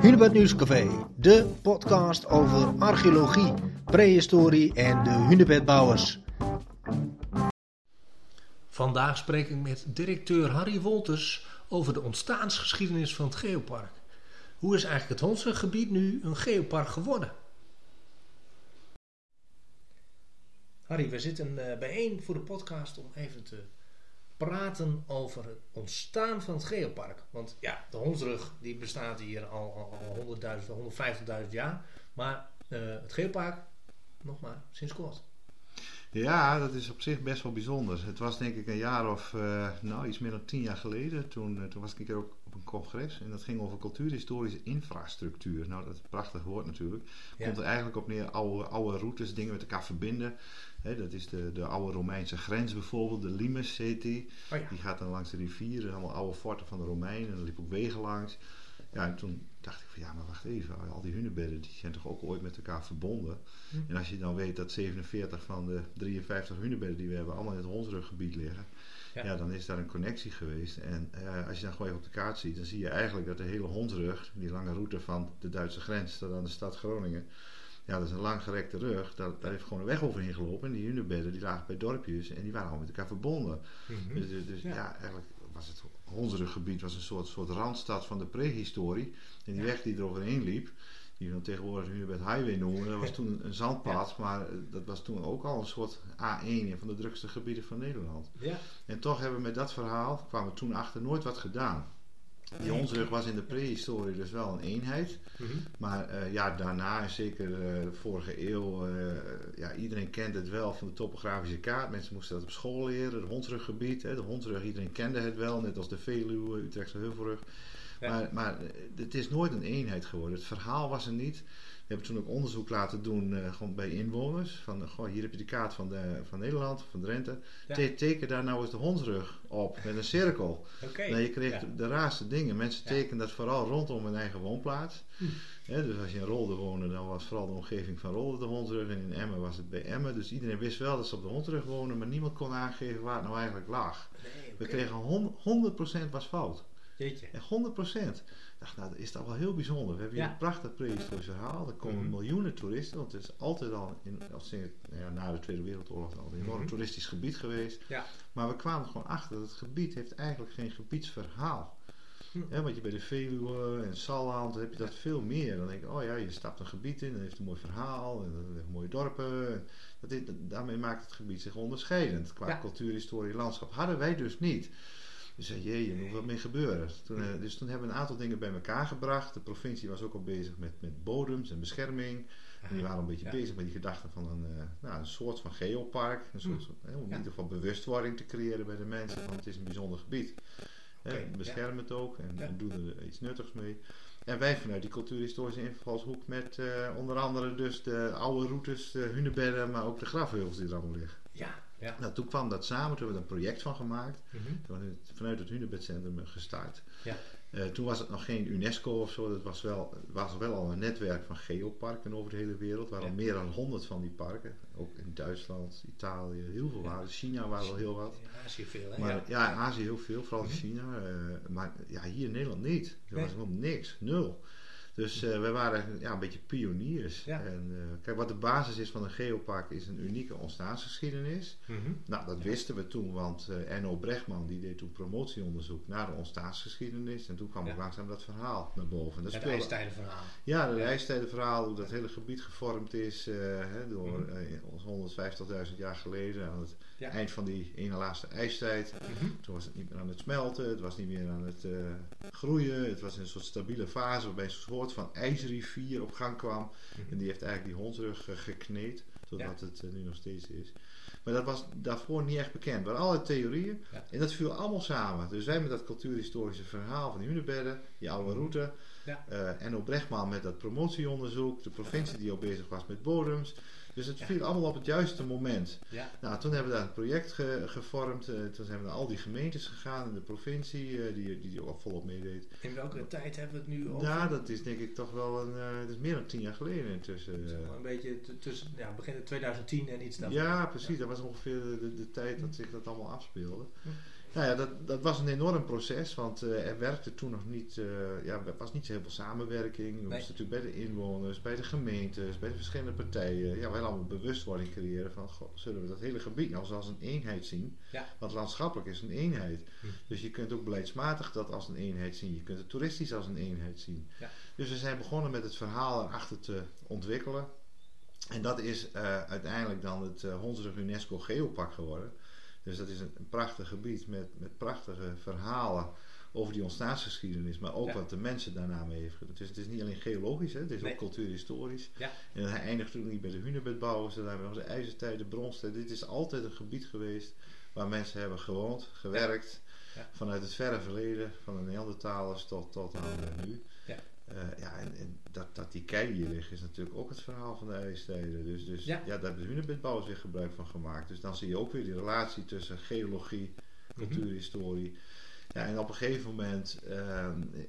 Hunebed Nieuws Café, de podcast over archeologie, prehistorie en de hunebedbouwers. Vandaag spreek ik met directeur Harrie Wolters over de ontstaansgeschiedenis van het geopark. Hoe is eigenlijk het Hondsruggebied nu een geopark geworden? Harrie, we zitten bijeen voor de podcast om even te praten over het ontstaan van het geopark. Want ja, de Hondsrug die bestaat hier al 100.000, 150.000 jaar. Maar het geopark nog maar sinds kort. Ja, dat is op zich best wel bijzonder. Het was denk ik een jaar of iets meer dan 10 jaar geleden. Toen was ik een keer ook op een congres. En dat ging over cultuurhistorische infrastructuur. Nou, dat is een prachtig woord natuurlijk. Komt er eigenlijk op neer oude routes, dingen met elkaar verbinden. He, dat is de oude Romeinse grens bijvoorbeeld, de Limes City. Oh ja. Die gaat dan langs de rivieren, allemaal oude forten van de Romeinen. En er liepen ook wegen langs. Ja, en toen dacht ik van ja, maar wacht even, al die hunebedden die zijn toch ook ooit met elkaar verbonden. Hm. En als je dan weet dat 47 van de 53 hunebedden die we hebben allemaal in het Hondsruggebied liggen, ja, dan is daar een connectie geweest. En als je dan gewoon even op de kaart ziet, dan zie je eigenlijk dat de hele Hondsrug, die lange route van de Duitse grens tot aan de stad Groningen, ja, dat is een langgerekte rug, daar heeft gewoon een weg overheen gelopen. En die hunebedden die lagen bij dorpjes en die waren allemaal met elkaar verbonden. Mm-hmm. Dus eigenlijk was het Hondsruggebied was een soort randstad van de prehistorie. En die weg die er overheen liep, die we dan tegenwoordig Hunebed Highway noemen, dat was toen een zandpad, maar dat was toen ook al een soort A1, een van de drukste gebieden van Nederland. Ja. En toch hebben we met dat verhaal, kwamen we toen achter, nooit wat gedaan. Die Hondsrug was in de prehistorie dus wel een eenheid. Mm-hmm. Maar daarna, en zeker vorige eeuw, iedereen kent het wel van de topografische kaart. Mensen moesten dat op school leren, het Hondsruggebied. De Hondsrug, iedereen kende het wel, net als de Veluwe, Utrechtse Heuvelrug. Ja. Maar het is nooit een eenheid geworden. Het verhaal was er niet. We hebben toen ook onderzoek laten doen gewoon bij inwoners. Van, goh, hier heb je de kaart van Nederland, van Drenthe. Ja. Teken daar nou eens de Hondsrug op met een cirkel. Okay. Nou, je kreeg de raarste dingen. Mensen tekenen dat vooral rondom hun eigen woonplaats. Hm. Ja, dus als je in Rolde woonde, dan was vooral de omgeving van Rolde de Hondsrug. En in Emmen was het bij Emmen. Dus iedereen wist wel dat ze op de Hondsrug woonden, maar niemand kon aangeven waar het nou eigenlijk lag. Nee, okay. We kregen 100% was fout. Jeetje. En 100%. Ik dacht, nou, dat is toch wel heel bijzonder. We hebben hier een prachtig prehistorisch verhaal. Er komen miljoenen toeristen, want het is altijd al, na de Tweede Wereldoorlog, al een enorm toeristisch gebied geweest. Ja. Maar we kwamen gewoon achter dat het gebied heeft eigenlijk geen gebiedsverhaal. Ja, want je bij de Veluwe en Salland heb je dat veel meer. Dan denk je, je stapt een gebied in, dat heeft een mooi verhaal, en dat heeft mooie dorpen. Daarmee maakt het gebied zich onderscheidend. Qua cultuur, historie, landschap hadden wij dus niet. Dus er moet wat mee gebeuren. Dus toen hebben we een aantal dingen bij elkaar gebracht. De provincie was ook al bezig met bodems en bescherming. En die waren een beetje bezig met die gedachte van een soort van geopark. Een soort, om in ieder geval bewustwording te creëren bij de mensen. Want het is een bijzonder gebied. Okay, bescherm het ook en doen er iets nuttigs mee. En wij vanuit die cultuurhistorische invalshoek met onder andere dus de oude routes, de hunebedden, maar ook de grafheuvels die er allemaal liggen. Ja. Ja. Nou, toen kwam dat samen, toen hebben we er een project van gemaakt. Mm-hmm. Toen was het vanuit het Hunebedcentrum gestart. Ja. Toen was het nog geen UNESCO of zo, dat was wel al een netwerk van geoparken over de hele wereld. Er waren meer dan 100 van die parken, ook in Duitsland, Italië, heel veel waren. China waren wel heel wat. In Azië veel, hè? Maar, in Azië heel veel, vooral in China. Maar hier in Nederland niet. Er was helemaal niks, nul. Dus wij waren een beetje pioniers. Ja. En, kijk, wat de basis is van een geopark is een unieke ontstaansgeschiedenis. Mm-hmm. Nou, dat wisten we toen, want Erno Brechtman die deed toen promotieonderzoek naar de ontstaansgeschiedenis. En toen kwam ook langzaam dat verhaal naar boven. Dat het ijstijdenverhaal. Ja, het ijstijdenverhaal, hoe dat hele gebied gevormd is door 150.000 jaar geleden aan het eind van die ene laatste ijstijd. Mm-hmm. Toen was het niet meer aan het smelten, het was niet meer aan het groeien. Het was in een soort stabiele fase waarbij een soort van ijsrivier op gang kwam. En die heeft eigenlijk die hondsrug gekneed. Zodat het nu nog steeds is. Maar dat was daarvoor niet echt bekend. Maar alle theorieën. Ja. En dat viel allemaal samen. Dus wij met dat cultuurhistorische verhaal van die hunebedden. Die oude route. Ja. Enno Bregma met dat promotieonderzoek. De provincie die al bezig was met bodems. Dus het viel allemaal op het juiste moment. Ja. Nou, toen hebben we daar een project gevormd. Toen zijn we naar al die gemeentes gegaan in de provincie, die ook volop meedeed. In welke tijd hebben we het nu over? Ja, dat is denk ik toch wel dat is meer dan 10 jaar geleden intussen. Dus een beetje tussen begin 2010 en iets daarvoor. Ja, precies. Ja. Dat was ongeveer de tijd dat zich dat allemaal afspeelde. Nou ja, dat was een enorm proces, want er werkte toen nog niet, er was niet zo heel veel samenwerking. We moesten natuurlijk bij de inwoners, bij de gemeentes, bij de verschillende partijen. Ja, wij allemaal bewustwording creëren van, goh, zullen we dat hele gebied nou als een eenheid zien? Ja. Want landschappelijk is een eenheid. Hm. Dus je kunt ook beleidsmatig dat als een eenheid zien. Je kunt het toeristisch als een eenheid zien. Ja. Dus we zijn begonnen met het verhaal erachter te ontwikkelen. En dat is uiteindelijk dan het Hondsrug UNESCO Geopark geworden. Dus dat is een prachtig gebied met prachtige verhalen over die ontstaansgeschiedenis, maar ook wat de mensen daarna mee heeft gedaan. Dus het is niet alleen geologisch, hè, het is ook cultuurhistorisch. Ja. En hij eindigt ook niet bij de hunebedbouwers, daar hebben we nog de ijzertijd, de bronstijd. Dit is altijd een gebied geweest waar mensen hebben gewoond, gewerkt, vanuit het verre verleden, van de Neandertalers tot aan nu. Ja. En dat die keien hier liggen is natuurlijk ook het verhaal van de ijstijden. Dus daar hebben de hunebedbouwers weer gebruik van gemaakt. Dus dan zie je ook weer die relatie tussen geologie, cultuurhistorie. Mm-hmm. Ja, en op een gegeven moment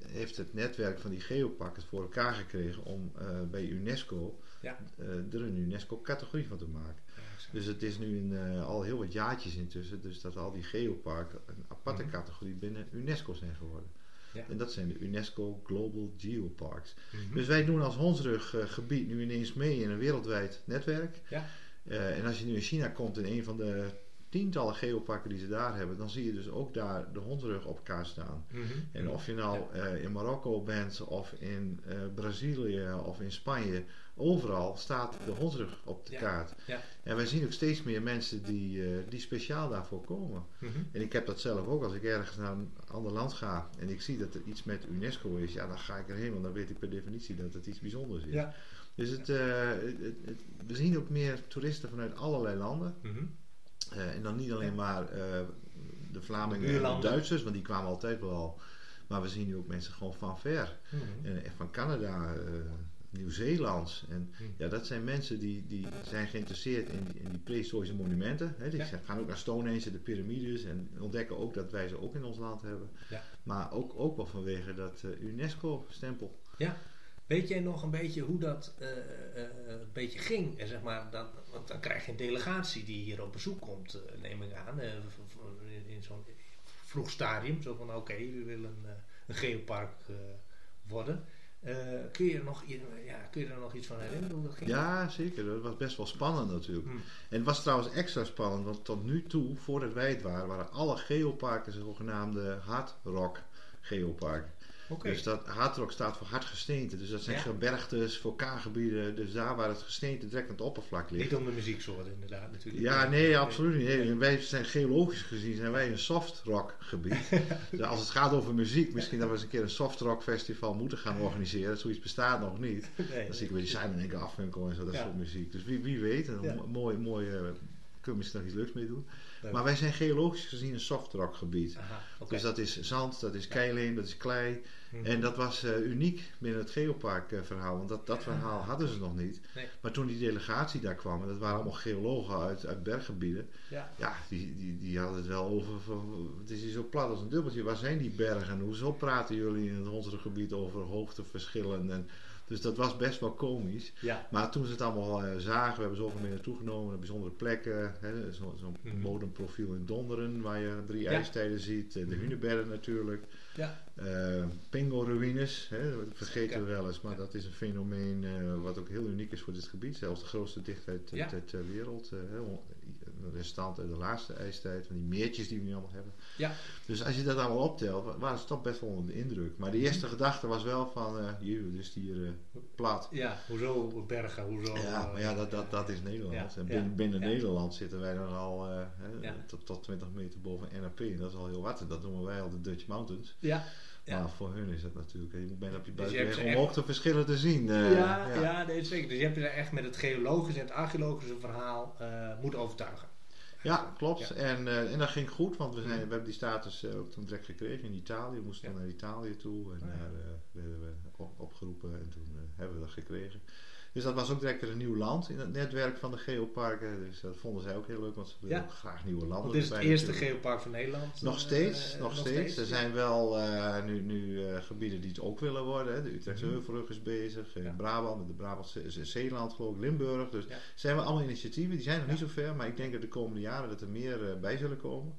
heeft het netwerk van die geopark het voor elkaar gekregen om bij UNESCO er een UNESCO-categorie van te maken. Ja, dus het is nu al heel wat jaartjes intussen, dus dat al die geoparken een aparte categorie binnen UNESCO zijn geworden. Ja. En dat zijn de UNESCO Global Geoparks. Mm-hmm. Dus wij doen als Hondsrug gebied nu ineens mee in een wereldwijd netwerk. Ja. En als je nu in China komt in een van de tientallen geoparken die ze daar hebben, dan zie je dus ook daar de Hondsrug op elkaar staan. Mm-hmm. En of je nou in Marokko bent of in Brazilië of in Spanje, overal staat de Hondsrug op de kaart. Ja. En wij zien ook steeds meer mensen die speciaal daarvoor komen. Mm-hmm. En ik heb dat zelf ook. Als ik ergens naar een ander land ga en ik zie dat er iets met UNESCO is, ja, dan ga ik erheen, want dan weet ik per definitie dat het iets bijzonders is. Ja. Dus we zien ook meer toeristen vanuit allerlei landen. Mm-hmm. En dan niet alleen maar de Vlamingen en de Duitsers, want die kwamen altijd wel al. Maar we zien nu ook mensen gewoon van ver. Mm-hmm. En van Canada, Nieuw-Zeelands. En dat zijn mensen die zijn geïnteresseerd in die prehistorische monumenten. Hè. Die gaan ook naar Stonehenge, de piramides. En ontdekken ook dat wij ze ook in ons land hebben. Ja. Maar ook wel vanwege dat UNESCO-stempel. Ja. Weet jij nog een beetje hoe dat een beetje ging? En zeg maar, want dan krijg je een delegatie die hier op bezoek komt, neem ik aan. In zo'n vroeg stadium. Zo van, oké, we willen een geopark worden. Kun je er nog iets van herinneren? Dat ging zeker. Dat was best wel spannend natuurlijk. Hmm. En het was trouwens extra spannend, want tot nu toe, voordat wij het waren, waren alle geoparken zogenaamde hard rock geoparken. Okay. Dus dat hardrock staat voor hard gesteente. Dus dat zijn gebergtes, vulkaangebieden. Dus daar waar het gesteente direct aan het oppervlak ligt. Niet om de muzieksoorten inderdaad natuurlijk. Ja, nee, absoluut niet. Nee. Wij zijn geologisch gezien een soft rock gebied. Dus als het gaat over muziek, misschien dat we eens een keer een soft rock festival moeten gaan organiseren. Zoiets bestaat nog niet. Dan zie ik weer die Simon Enkel Afwinkel en zo, dat soort muziek. Dus wie weet, mooi kunnen we misschien nog iets leuks mee doen. Maar wij zijn geologisch gezien een soft rock gebied. Aha, okay. Dus dat is zand, dat is keileem, dat is klei. Mm-hmm. En dat was uniek binnen het geopark verhaal, want dat verhaal hadden ze nog niet. Nee. Maar toen die delegatie daar kwam, en dat waren allemaal geologen uit berggebieden. Ja, die hadden het wel over, het is hier zo plat als een dubbeltje. Waar zijn die bergen? Hoezo praten jullie in het Hondsruggebied over hoogteverschillen? Dus dat was best wel komisch. Ja. Maar toen ze het allemaal zagen, we hebben zoveel meer naartoe genomen, bijzondere plekken. Hè, zo'n bodemprofiel in Donderen, waar je 3 ijstijden ziet. De Hunebedden natuurlijk. Ja. Pingoruïnes, dat vergeten we wel eens. Maar dat is een fenomeen wat ook heel uniek is voor dit gebied. Zelfs de grootste dichtheid ter wereld. Een restant uit de laatste ijstijd, van die meertjes die we nu allemaal hebben. Ja. Dus als je dat allemaal optelt, waren ze toch best wel onder de indruk. Maar de eerste gedachte was wel van, dus hier plat. Ja, hoezo bergen, hoezo... Ja, maar dat is Nederland. Ja. En binnen Nederland zitten wij dan al tot 20 meter boven NAP. En dat is al heel wat. Dat noemen wij al de Dutch Mountains. Ja. Ja. Maar voor hun is dat natuurlijk, je moet bijna op je buitenweg om hoogteverschillen te zien. Zeker. Dus je hebt je daar echt met het geologische en het archeologische verhaal moeten overtuigen. Ja, klopt. Ja. En dat ging goed, want we hebben die status ook toen direct gekregen in Italië. We moesten dan naar Italië toe en daar werden we opgeroepen en toen hebben we dat gekregen. Dus dat was ook direct weer een nieuw land in het netwerk van de geoparken. Dus dat vonden zij ook heel leuk, want ze wilden ook graag nieuwe landen. Dit is het eerste geopark van Nederland. Nog steeds. Er zijn wel nu gebieden die het ook willen worden. Hè. De Utrechtse Heuvelrug is bezig. In Brabant, met de Brabantse Zeeland geloof ik, Limburg. Dus zijn wel allemaal initiatieven. Die zijn nog niet zo ver, maar ik denk dat de komende jaren dat er meer bij zullen komen.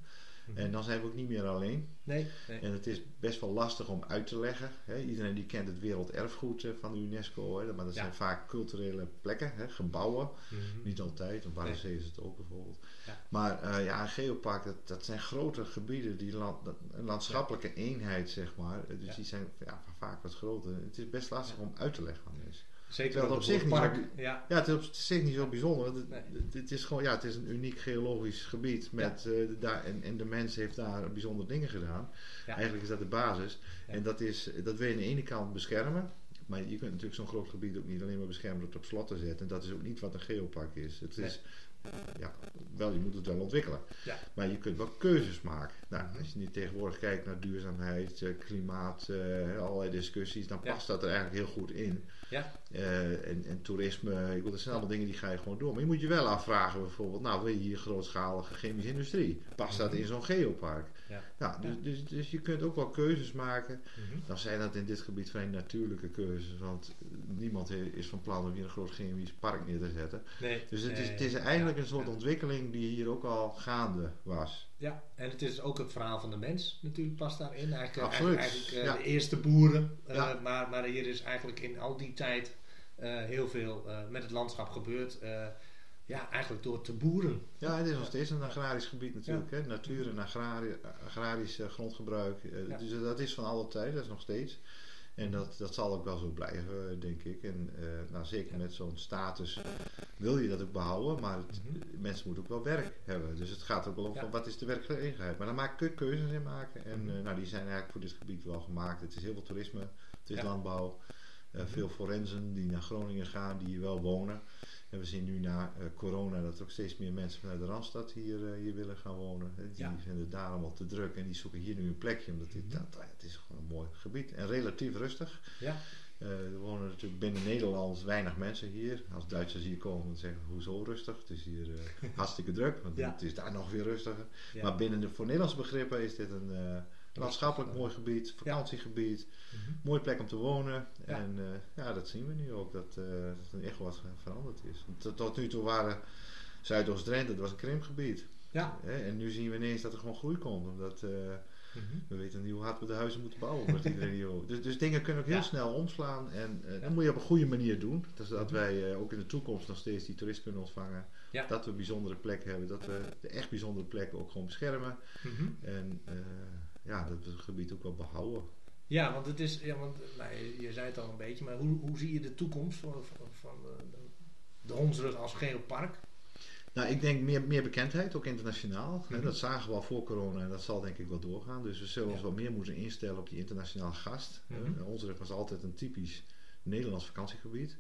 Mm-hmm. En dan zijn we ook niet meer alleen. Nee. En het is best wel lastig om uit te leggen. Hè. Iedereen die kent het werelderfgoed van de UNESCO. Hè. Maar dat zijn vaak culturele plekken, hè, gebouwen. Mm-hmm. Niet altijd, op Bargerveen is het ook bijvoorbeeld. Ja. Maar een geopark, dat zijn grote gebieden. Die een landschappelijke eenheid, zeg maar. Dus die zijn vaak wat groter. Het is best lastig om uit te leggen van deze. Zeker dat op zich park. Het is op zich niet zo bijzonder. Het is gewoon, het is een uniek geologisch gebied met, en de mens heeft daar bijzondere dingen gedaan. Ja. Eigenlijk is dat de basis. Ja. En dat wil je aan de ene kant beschermen. Maar je kunt natuurlijk zo'n groot gebied ook niet alleen maar beschermen door het op slot te zetten. En dat is ook niet wat een geopark is. Het is wel, je moet het wel ontwikkelen. Ja. Maar je kunt wel keuzes maken. Nou, als je nu tegenwoordig kijkt naar duurzaamheid, klimaat, allerlei discussies, dan past dat er eigenlijk heel goed in. Ja. En toerisme, dat zijn allemaal dingen die ga je gewoon door. Maar je moet je wel afvragen bijvoorbeeld, wil je hier grootschalige chemische industrie? Past dat in zo'n geopark? Ja. Nou, dus je kunt ook wel keuzes maken. Mm-hmm. Dan zijn dat in dit gebied vrij natuurlijke keuzes, want niemand is van plan om hier een groot chemisch park neer te zetten. Nee. Dus het is eigenlijk een soort ontwikkeling die hier ook al gaande was. Ja, en het is ook het verhaal van de mens natuurlijk past daarin. Eigenlijk de eerste boeren. Maar hier is eigenlijk in al die tijd heel veel met het landschap gebeurd. Eigenlijk door te boeren. Ja, het is nog steeds een agrarisch gebied natuurlijk. Ja. Hè? Natuur en agrarisch grondgebruik. Dus dat is van alle tijden, dat is nog steeds. En dat zal ook wel zo blijven, denk ik. En zeker met zo'n status wil je dat ook behouden. Maar mensen moeten ook wel werk hebben. Dus het gaat ook wel om van wat is de werkgelegenheid. Maar daar maak je keuzes in maken. En die zijn eigenlijk voor dit gebied wel gemaakt. Het is heel veel toerisme. Het is landbouw. Veel forensen die naar Groningen gaan, die hier wel wonen. En we zien nu na corona dat er ook steeds meer mensen vanuit de Randstad hier willen gaan wonen. Die vinden het daar allemaal te druk en die zoeken hier nu een plekje. Omdat het is gewoon een mooi gebied en relatief rustig. Ja. Er wonen natuurlijk binnen Nederland weinig mensen hier. Als Duitsers hier komen, dan zeggen we hoezo rustig. Het is hier hartstikke druk, want het is daar nog weer rustiger. Ja. Maar binnen de voor Nederlands begrippen is dit een landschappelijk mooi gebied, vakantiegebied, mooie plek om te wonen. Ja. En dat zien we nu ook, dat er echt wat veranderd is. Tot nu toe waren Zuidoost-Drenthe, dat was een krimpgebied. Ja. En nu zien we ineens dat er gewoon groei komt, omdat we weten niet hoe hard we de huizen moeten bouwen. Met iedereen hier ook. Dus dingen kunnen ook heel snel omslaan en dat moet je op een goede manier doen. Zodat wij ook in de toekomst nog steeds die toeristen kunnen ontvangen. Ja. Dat we bijzondere plekken hebben, dat we de echt bijzondere plekken ook gewoon beschermen. Mm-hmm. En dat we het gebied ook wel behouden. Ja, want het is, je zei het al een beetje, maar hoe zie je de toekomst van de Hondsrug als geopark? Nou, ik denk meer bekendheid, ook internationaal. Mm-hmm. Dat zagen we al voor corona en dat zal denk ik wel doorgaan. Dus we zullen ons wel meer moeten instellen op die internationale gast. Mm-hmm. Hondsrug was altijd een typisch Nederlands vakantiegebied.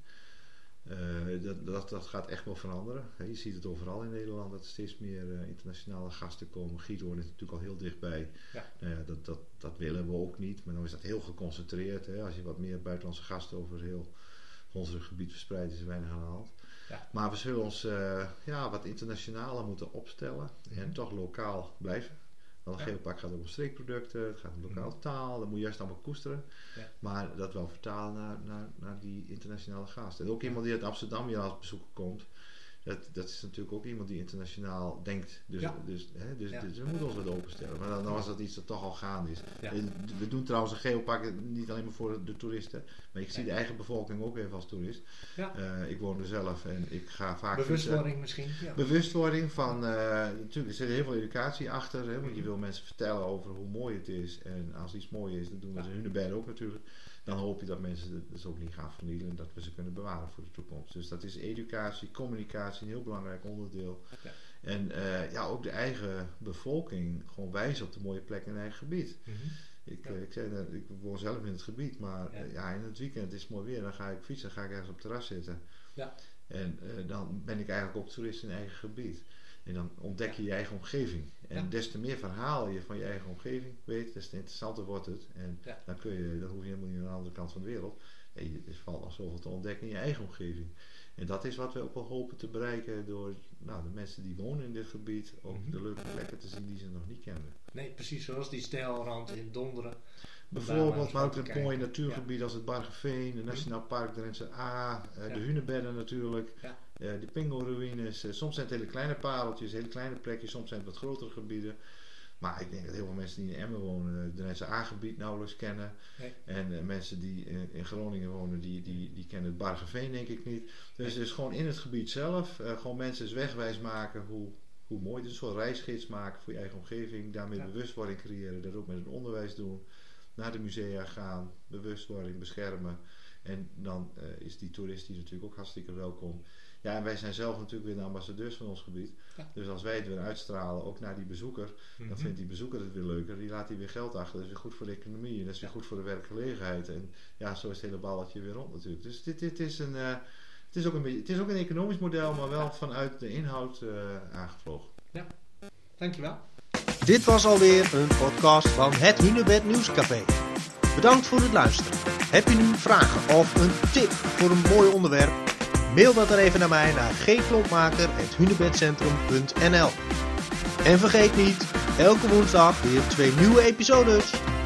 Dat gaat echt wel veranderen. Je ziet het overal in Nederland dat er steeds meer internationale gasten komen. Giethoorn is natuurlijk al heel dichtbij. Ja. Dat willen we ook niet. Maar dan is dat heel geconcentreerd. Hè. Als je wat meer buitenlandse gasten over heel ons gebied verspreidt, is er weinig aan de hand. Ja. Maar we zullen ons wat internationaler moeten opstellen. Mm-hmm. En toch lokaal blijven. Want een geopark gaat ook om streekproducten, het gaat om lokale taal, dat moet je juist allemaal koesteren. Ja. Maar dat wel vertalen naar die internationale gasten. En ook iemand die uit Amsterdam hier als bezoeker komt, dat is natuurlijk ook iemand die internationaal denkt. Dus we moeten ons wat openstellen. Maar dan was dat iets dat toch al gaande is. Ja. We doen trouwens een geopark niet alleen maar voor de toeristen, maar ik zie de eigen bevolking ook even als toerist. Ja. Ik woon er zelf en ik ga vaak... Bewustwording misschien. Ja. Bewustwording van... natuurlijk zit er heel veel educatie achter, hè, want je wil mensen vertellen over hoe mooi het is. En als iets mooi is, dan doen we ze in Hunebed ook natuurlijk. Dan hoop je dat mensen het ook niet gaan vernielen en dat we ze kunnen bewaren voor de toekomst. Dus dat is educatie, communicatie, een heel belangrijk onderdeel. Ja. En ook de eigen bevolking gewoon wijzen op de mooie plekken in hun eigen gebied. Mm-hmm. Ik woon zelf in het gebied, maar in het weekend is het mooi weer. Dan ga ik fietsen, dan ga ik ergens op het terras zitten. Ja. En dan ben ik eigenlijk ook toerist in eigen gebied. En dan ontdek je je eigen omgeving. En des te meer verhaal je van je eigen omgeving weet, des te interessanter wordt het. En dan hoef je helemaal niet aan de andere kant van de wereld. Er valt al zoveel te ontdekken in je eigen omgeving. En dat is wat we ook wel hopen te bereiken door de mensen die wonen in dit gebied ook de leuke plekken te zien die ze nog niet kenden. Nee, precies zoals die steilrand in Donderen. Bijvoorbeeld, maar ook een mooi natuurgebied als het Bargerveen, de Nationaal Park Drentsche Aa, de Hunebedden natuurlijk, de pingoruïnes. Soms zijn het hele kleine pareltjes, hele kleine plekjes, soms zijn het wat grotere gebieden. Maar ik denk dat heel veel mensen die in Emmen wonen het Drentsche Aa-gebied nauwelijks kennen. Nee. En mensen die in Groningen wonen, die kennen het Bargerveen denk ik niet. Dus het is dus gewoon in het gebied zelf, gewoon mensen eens wegwijs maken hoe mooi het is. Een soort reisgids maken voor je eigen omgeving. Daarmee bewustwording creëren, dat ook met het onderwijs doen. Naar de musea gaan, bewustwording beschermen. En dan is die toerist die natuurlijk ook hartstikke welkom. Ja, en wij zijn zelf natuurlijk weer de ambassadeurs van ons gebied. Ja. Dus als wij het weer uitstralen, ook naar die bezoeker, mm-hmm. dan vindt die bezoeker het weer leuker. Die laat hier weer geld achter. Dat is weer goed voor de economie. Dat is weer goed voor de werkgelegenheid. En ja, zo is het hele balletje weer rond natuurlijk. Dus dit is een, het is ook een beetje, het is ook een economisch model, maar wel vanuit de inhoud aangevlogen. Ja, dankjewel. Dit was alweer een podcast van het Hunebed Nieuws Café. Bedankt voor het luisteren. Heb je nu vragen of een tip voor een mooi onderwerp? Mail dat dan even naar mij naar gklompmaker@hunebedcentrum.nl. En vergeet niet, elke woensdag weer 2 nieuwe episodes.